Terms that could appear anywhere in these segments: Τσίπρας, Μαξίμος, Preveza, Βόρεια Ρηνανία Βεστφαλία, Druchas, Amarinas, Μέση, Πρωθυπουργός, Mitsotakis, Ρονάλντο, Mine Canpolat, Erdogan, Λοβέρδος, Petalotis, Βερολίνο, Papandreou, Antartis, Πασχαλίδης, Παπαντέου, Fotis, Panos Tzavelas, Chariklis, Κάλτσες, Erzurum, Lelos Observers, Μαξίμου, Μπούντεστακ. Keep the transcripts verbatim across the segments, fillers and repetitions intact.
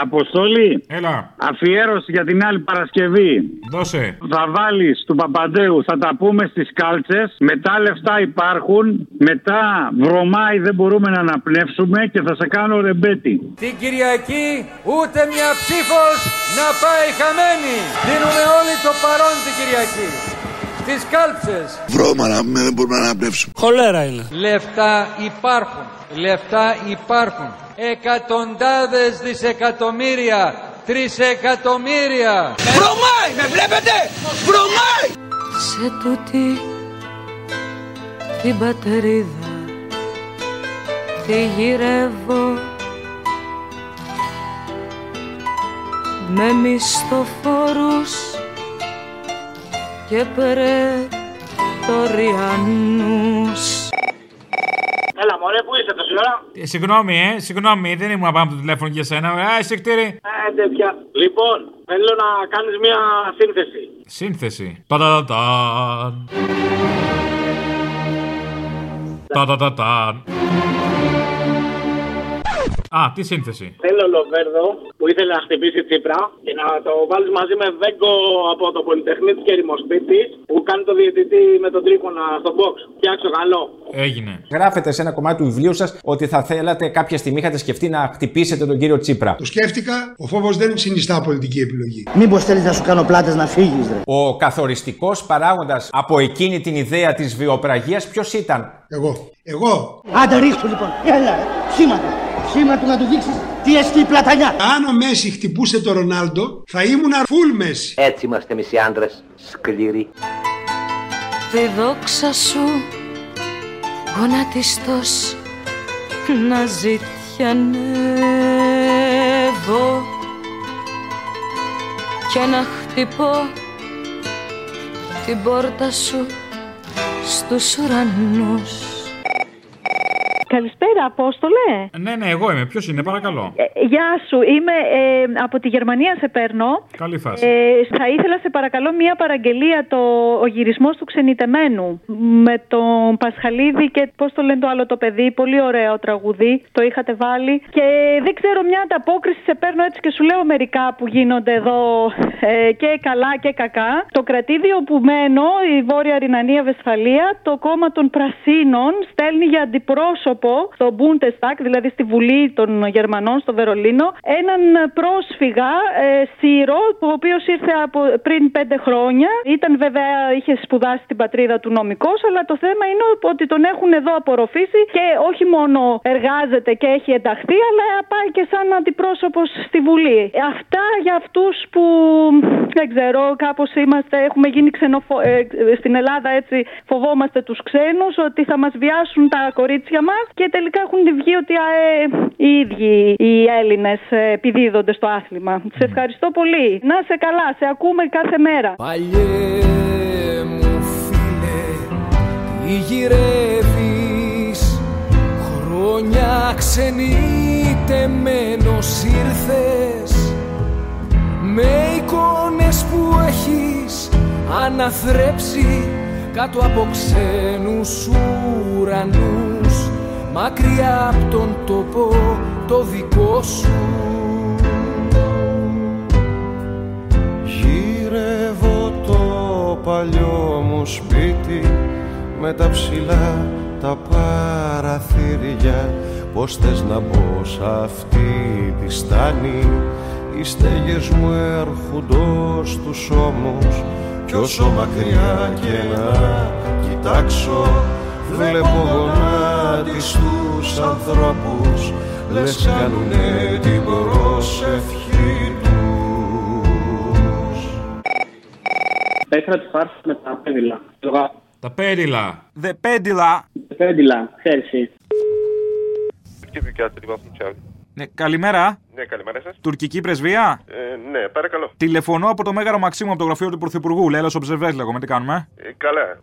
Αποστόλη, έλα. Αφιέρωση για την άλλη Παρασκευή. Δώσε. Θα βάλεις του Παπαντέου, θα τα πούμε στις Κάλτσες. Μετά λεφτά υπάρχουν. Μετά βρωμάει, δεν μπορούμε να αναπνεύσουμε και θα σε κάνω ρεμπέτη. Την Κυριακή ούτε μια ψήφος να πάει χαμένη. Δίνουμε όλοι το παρόν την Κυριακή. Στις Κάλτσες. Βρώμα να μην μπορούμε να αναπνεύσουμε. Χολέρα είναι. Λεφτά υπάρχουν. Λεφτά υπάρχουν. Εκατοντάδες δισεκατομμύρια, τρισεκατομμύρια. Βρωμάει, με βλέπετε, βρωμάει. Σε τούτη την πατρίδα τη γυρεύω με μισθοφόρους και πρετοριανούς. Έλα, μωρέ, πού είσαι τόση ώρα? Ε, συγγνώμη, ε, συγγνώμη, δεν ήμουν πάνω από το τηλέφωνο για σένα. Α, ε, συγχτήρι. Ε, τέτοια. Λοιπόν, θέλω να κάνεις μια σύνθεση. Σύνθεση. Τατατατάν. Τατατατάν. Α, τι σύνθεση. Θέλω Λοβέρδο που ήθελε να χτυπήσει Τσίπρα και να το βάλεις μαζί με Βέγκο από το Πολυτεχνείο της Κερημοσπίτης που κάνει το διαιτητή με τον Τρίχωνα στον box. Φτιάξω καλό. Έγινε. Γράφετε σε ένα κομμάτι του βιβλίου σας ότι θα θέλατε κάποια στιγμή, είχατε σκεφτεί να χτυπήσετε τον κύριο Τσίπρα. Το σκέφτηκα. Ο φόβος δεν συνιστά πολιτική επιλογή. Μήπως θέλεις να σου κάνω πλάτες να φύγεις, ρε. Ο καθοριστικός παράγοντας από εκείνη την ιδέα της βιοπραγίας ποιος ήταν? Εγώ. Εγώ. Άντε ρίξου λοιπόν. Έλα, σήματε. Σήμα του να του δείξεις τι έστει η πλατανιά. Αν ο Μέση χτυπούσε το Ρονάλντο, θα ήμουν φουλ Μέση. Έτσι είμαστε εμείς οι άντρες, σκληροί. Τη δόξα σου γονατιστός να ζητιανεύω και να χτυπώ την πόρτα σου στους ουρανούς. Καλησπέρα, Απόστολε. Ναι, ναι, εγώ είμαι. Ποιος είναι, παρακαλώ? Ε, γεια σου. Είμαι ε, από τη Γερμανία, σε παίρνω. Καλή φάση. Ε, θα ήθελα, σε παρακαλώ, μία παραγγελία. Το, ο γυρισμός του ξενιτεμένου. Με τον Πασχαλίδη και πώς το λένε το άλλο το παιδί. Πολύ ωραίο τραγουδί. Το είχατε βάλει. Και δεν ξέρω, μια ανταπόκριση. Σε παίρνω έτσι και σου λέω μερικά που γίνονται εδώ ε, και καλά και κακά. Το κρατήδιο που μένω, η Βόρεια Ρηνανία Βεστφαλία, το κόμμα των Πρασίνων στέλνει για αντιπρόσωπο στο Μπούντεστακ, δηλαδή στη Βουλή των Γερμανών στο Βερολίνο, έναν πρόσφυγα, ε, Σύρο, ο οποίος ήρθε από πριν πέντε χρόνια. Ήταν βέβαια, είχε σπουδάσει στην πατρίδα του νομικός, αλλά το θέμα είναι ότι τον έχουν εδώ απορροφήσει και όχι μόνο εργάζεται και έχει ενταχθεί, αλλά πάει και σαν αντιπρόσωπος στη Βουλή. Αυτά για αυτούς που, δεν ξέρω, κάπως είμαστε, έχουμε γίνει ξενοφο... ε, στην Ελλάδα έτσι φοβόμαστε τους ξένους, ότι θα μας βιάσουν τα κορίτσια μας. Και τελικά έχουν βγει ότι αε, οι ίδιοι οι Έλληνες επιδίδονται στο άθλημα. Σε ευχαριστώ πολύ. Να σε καλά, σε ακούμε κάθε μέρα. Παλιέ μου φίλε, τι γυρεύεις? Χρόνια ξενιτεμένος ήρθες, με εικόνες που έχεις αναθρέψει κάτω από ξένους ουρανούς, μακριά απ' τον τόπο το δικό σου. Γύρευω το παλιό μου σπίτι με τα ψηλά τα παραθύρια. Πώς θες να μπω σ' αυτή τη στάνη? Οι στέγες μου έρχονται στους ώμους κι όσο μακριά και να κοιτάξω, βλέπω γονάτις τους ανθρώπους, λες κάνουνε την προσευχή τους. Πέτρα της φάρσης με τα πέδιλα. Τα πέδιλα. Δε πέδιλα. Δε πέδιλα, χέρσι. Ναι, καλημέρα. Ναι, καλημέρα σας. Τουρκική πρεσβεία. Ε, ναι, παρακαλώ. Τηλεφωνώ από το Μέγαρο Μαξίμου, από το γραφείο του Πρωθυπουργού. Lelos Observers λέγομαι, τι κάνουμε? Ε, καλά. Ε,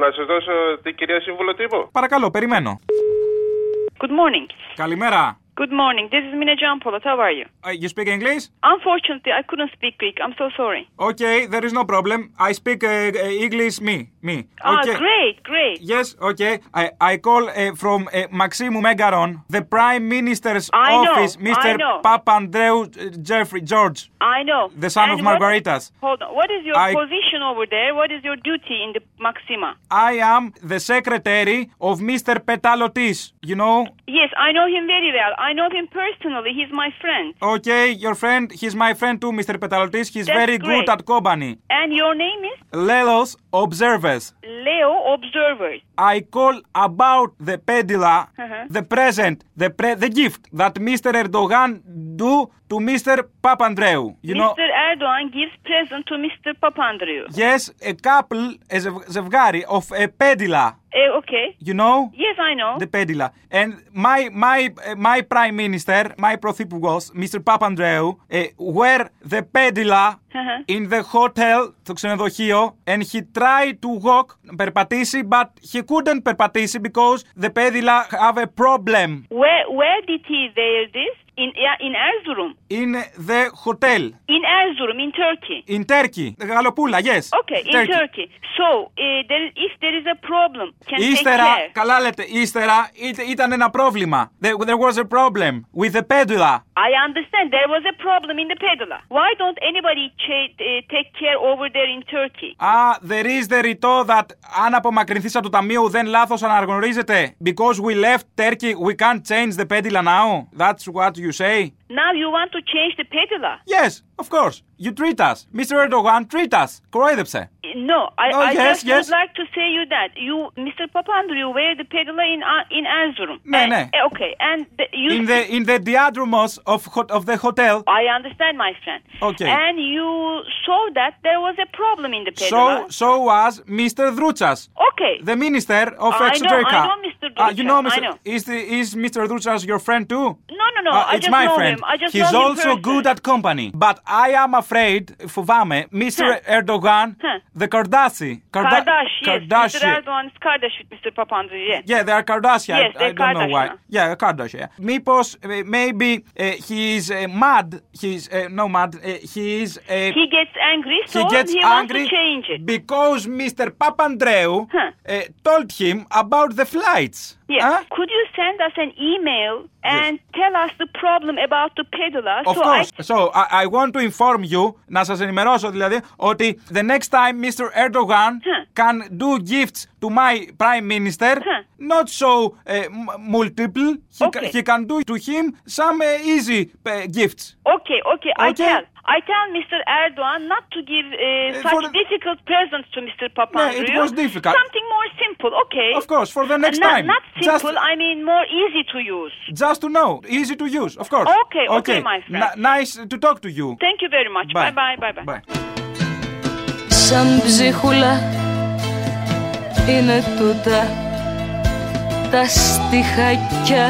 να σας δώσω την κυρία Σύμβουλο Τύπου. Παρακαλώ, περιμένω. Good morning. Καλημέρα. Good morning. This is Mine Canpolat. How are you? Uh, you speak English? Unfortunately, I couldn't speak Greek. I'm so sorry. Okay, there is no problem. I speak uh, English. Me, me. Okay. Ah, great, great. Yes, okay. I I call uh, from uh, Maximu Megaron, the Prime Minister's I office, know, Mister Papandreou, uh, Jeffrey George. I know. The son and of Margaritas. What, hold on. What is your I, position over there? What is your duty in the Maxima? I am the secretary of Mister Petalotis. You know? Yes, I know him very well. I know him personally. He's my friend. Okay, your friend. He's my friend too, Mister Petalotis. He's That's very great. Good at company. And your name is? Lelos Observers. Leo Observers. I call about the pedila, uh-huh. the present, the pre- the gift that Mister Erdogan do to Mister Papandreou. You Mister know? Erdogan gives present to Mister Papandreou. Yes, a couple, a zevgari of a pedila. Uh, okay. You know? Yes, I know. The pedila. And my my uh, my Prime Minister, my Πρωθυπουργός, Mister Papandreou, uh, were the pedila uh-huh. in the hotel, το ξενοδοχείο, and he tried to walk, περπατήσει, but he couldn't περπατήσει because the pedila have a problem. Where where did he wear this? In in Erzurum. In the hotel. In Erzurum, in Turkey. In Turkey. Γαλοπούλα, yes. Okay, in Turkey. Turkey. So, uh, there, if there is a problem, can ύστερα, take care. Καλά λέτε, ύστερα ήταν ένα πρόβλημα. There, there was a problem with the pedula. I understand, there was a problem in the pedula. Why don't anybody ch- uh, take care over there in Turkey? Ah, there is the rito that αν απομακρυνθείς από το ταμείο δεν λάθος αναγνωρίζεται. Because we left Turkey, we can't change the pedula now. That's what you You say? Now you want to change the pedula? Yes, of course. You treat us. Mister Erdogan, treat us. Κοροϊδέψε. No, I, oh, I yes, just yes. would like to say you that. You, Mister Papandreou, wear the pedula in, in Erzurum. Ναι, and, ναι. Okay, and the, you... In the, in the diadromos of, of the hotel. I understand, my friend. Okay. And you saw that there was a problem in the pedula. So, so was Mister Druchas. Okay. The Minister of Exoterica. I know, I know Mister Druchas. Uh, you know, Mister I know. Is, the, is Mister Druchas your friend too? No, no, no. Uh, I it's just my know friend. Him. I just He's know also him good at company. But I am afraid, φοβάμαι, Mister Huh. Erdogan, huh. the Kardashian. Karda- Kardashian. Kardashian. Mister Erdogan is Kardashian with Mister Papandreou. Yeah. yeah, they are Kardashian. Yes, they are Kardashian. I don't know why. Yeah, Kardashian. Mipos, maybe uh, he is uh, mad. He's uh, no mad. Uh, he is. Uh, he gets angry. So he gets he angry wants to change it because Mister Papandreou huh. uh, told him about the flights. Yes. Huh? Could you send us an email and yes. tell us the problem about the pedula? Of so course. I... So I, I want to inform you, να σας ενημερώσω δηλαδή, ότι the next time Mister Erdogan huh. can do gifts to my Prime Minister, huh. not so uh, multiple, he, okay. ca- he can do to him some uh, easy uh, gifts. Okay, okay, okay, I tell. I tell Mister Erdogan not to give uh, such the... difficult presents to Mister Papandreou. No, it was difficult. Something more simple, okay? Of course, for the next uh, not, time. Not simple, just... I mean more easy to use. Just to know, easy to use, of course. Okay, okay, okay my friend. N- nice to talk to you. Thank you very much. Bye, bye, bye, bye. bye. Σαν ψυχούλα είναι τούτα τα στιχακιά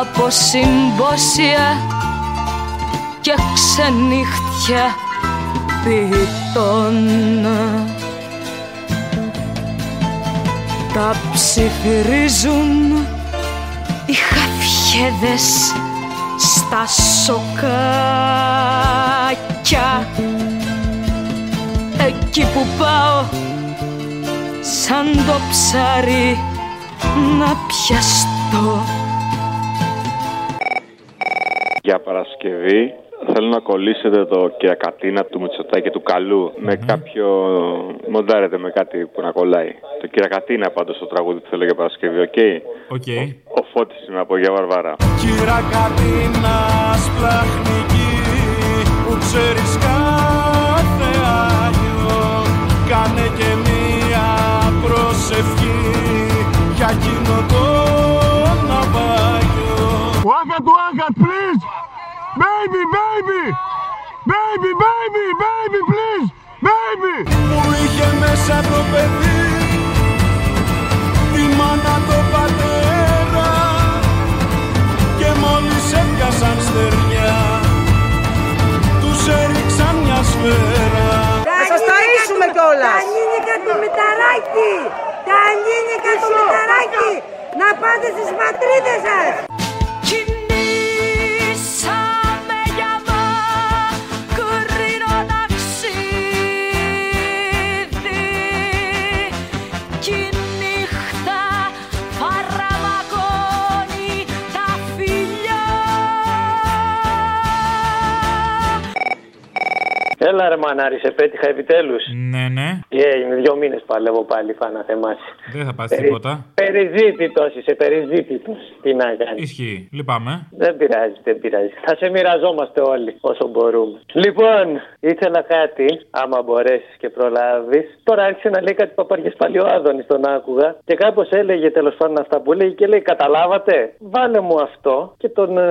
από συμπόσια και ξενύχτια ποιητών. Τα ψιθυρίζουν οι χαφιέδες στα σοκάκια. Εκεί που πάω σαν το ψάρι να πιαστώ. Για Παρασκευή θέλω να κολλήσετε το κυρακατίνα του Μητσοτάκη του Καλού mm-hmm. με κάποιο... μοντάρετε με κάτι που να κολλάει. Το κυρακατίνα πάντως το τραγούδι που θέλω για Παρασκευή, οκ. Okay? Okay. Ο, ο Φώτης είναι από Γεια Βαρβάρα. Κυρακατίνα σπλαχνική που ξέρεις κάθε άγιο, κάνε και μία προσευχή για εκείνο το ναυάγιο. Ουάγκα του Άγκα, please! Baby, baby, baby, baby, baby, please, baby. Που είχε μέσα το παιδί, τη μάνα τον πατέρα, και μόλις έπιασαν στεριά, τους έριξαν μια σφαίρα. Θα σας ταΐσουμε κιόλας. Τα νίνικα του Μηταράκη, τα νίνικα του Μηταράκη. Να Να πάτε στις πατρίδες σας. Κινήσαμε για μακρινό ταξίδι κι νύχτα παραμακώνει τα φιλιά. Έλα ρε μανάρι, σε πέτυχα επιτέλους. Ναι, ναι. Yeah, δύο μήνες παλεύω πάλι, φάνα θεμάσαι. Δεν θα πας Περι... τίποτα. Περιζήτητος είσαι, περιζήτητος. Τι να κάνεις. Ισχύει, λυπάμαι. Δεν πειράζει, δεν πειράζει. Θα σε μοιραζόμαστε όλοι όσο μπορούμε. Λοιπόν, ήθελα κάτι, άμα μπορέσεις και προλάβεις. Τώρα άρχισε να λέει κάτι παπαριές πάλι ο Άδωνης, τον άκουγα. Και κάπως έλεγε τέλος πάντων αυτά που λέει και λέει, καταλάβατε. Βάλε μου αυτό και τον ε,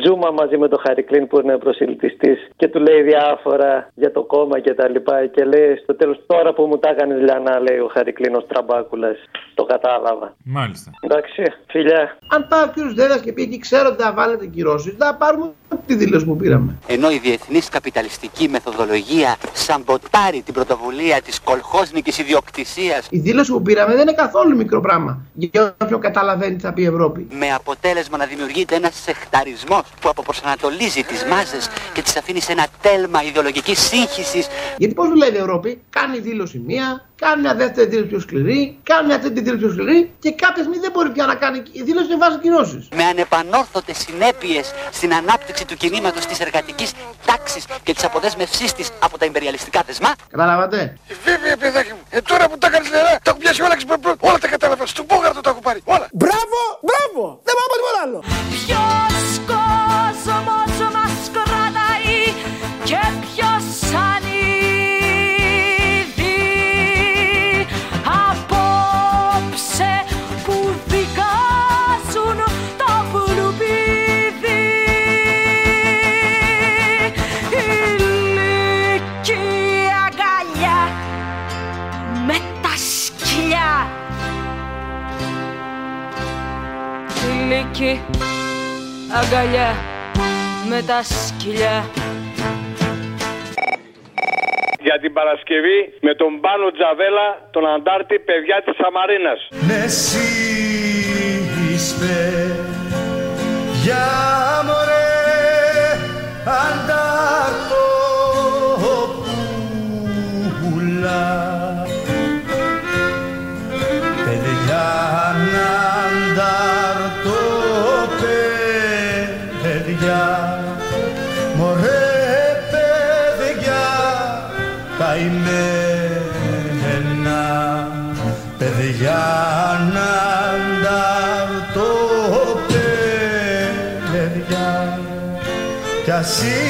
Τζούμα μαζί με τον Χαρικλίν που είναι προσιλητιστής και του λέει διάφορα για το κόμμα και τα λοιπά. Και λέει στο τέλος, τώρα που μου τα έκανες Λιανά, λέει ο Χαρικλίνος Τραμπάκουλας. Το κατάλαβα. Μάλιστα. Εντάξει, φιλιά. Αν πάει ο κύριος Δέδας και πει εκεί, ξέρω ότι θα βάλετε κυρώσεις, θα πάρουμε τη δήλωση που πήραμε. Ενώ η διεθνής καπιταλιστική μεθοδολογία σαμποτάρει την πρωτοβουλία της κολχόσνικης ιδιοκτησίας, η δήλωση που πήραμε δεν είναι καθόλου μικρό πράγμα. Για όποιον καταλαβαίνει τι θα πει η Ευρώπη. Με αποτέλεσμα να δημιουργείται ένας σεχταρισμός που αποπροσανατολίζει τις μάζες και τις αφήνει σε ένα τέλμα ιδεολογικής σύγχυσης. Γιατί πώς δουλεύει η Ευρώπη, κάνει δήλωση μία. Κάνει μια δεύτερη δήλωση πιο σκληρή, κάνει μια τρίτη δήλωση πιο σκληρή και κάποια στιγμή δεν μπορεί πια να κάνει η δήλωση με βάση κυρώσεις. Με ανεπανόρθωτες συνέπειες στην ανάπτυξη του κινήματος της εργατικής τάξης και της αποδέσμευσής της από τα ιμπεριαλιστικά θεσμά. Καταλάβατε. Βέβαια, παιδάκι μου, ε, τώρα που τα κάνεις νερά, τα έχω πιάσει όλα, ξυπροπρό, όλα τα κατάλαβα. Στον Μπόγαρτο τα έχω πάρει. Όλα. Μπράβο, μπράβο. Δεν πάω τίποτα άλλο. Ποιος κόσμος μας κρατάει και ποιος ηλίκη αγκαλιά με τα σκυλιά. Για την Παρασκευή με τον Πάνο Τζαβέλα, τον Αντάρτη, παιδιά της Αμαρίνας. Μέση είσαι, για μωρέ Αντάρτο πουλά. Παιδιά να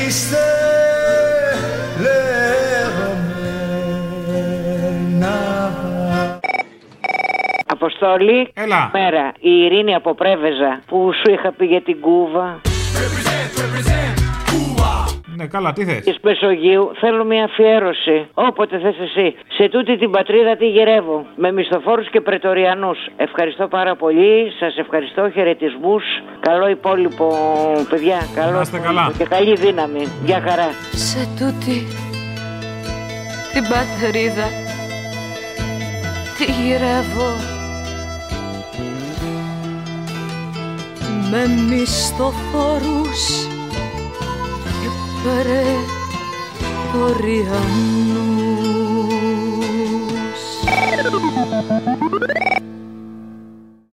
Είστε λεγόμενα. Αποστόλη, έλα. Μέρα, η Ειρήνη από Πρέβεζα που σου είχα πει για την Κούβα. Represent, represent. Ναι, καλά, τι θες. Της Μεσογείου θέλω μια αφιέρωση. Όποτε θες εσύ. Σε τούτη την πατρίδα τη γυρεύω. Με μισθοφόρους και πρετοριανούς. Ευχαριστώ πάρα πολύ. Σας ευχαριστώ. Χαιρετισμούς. Καλό υπόλοιπο, παιδιά. Καλό υπόλοιπο. Καλά. Και καλή δύναμη. Γεια χαρά. Σε τούτη την πατρίδα τη γυρεύω. Με μισθοφόρους Παρετοριανούς.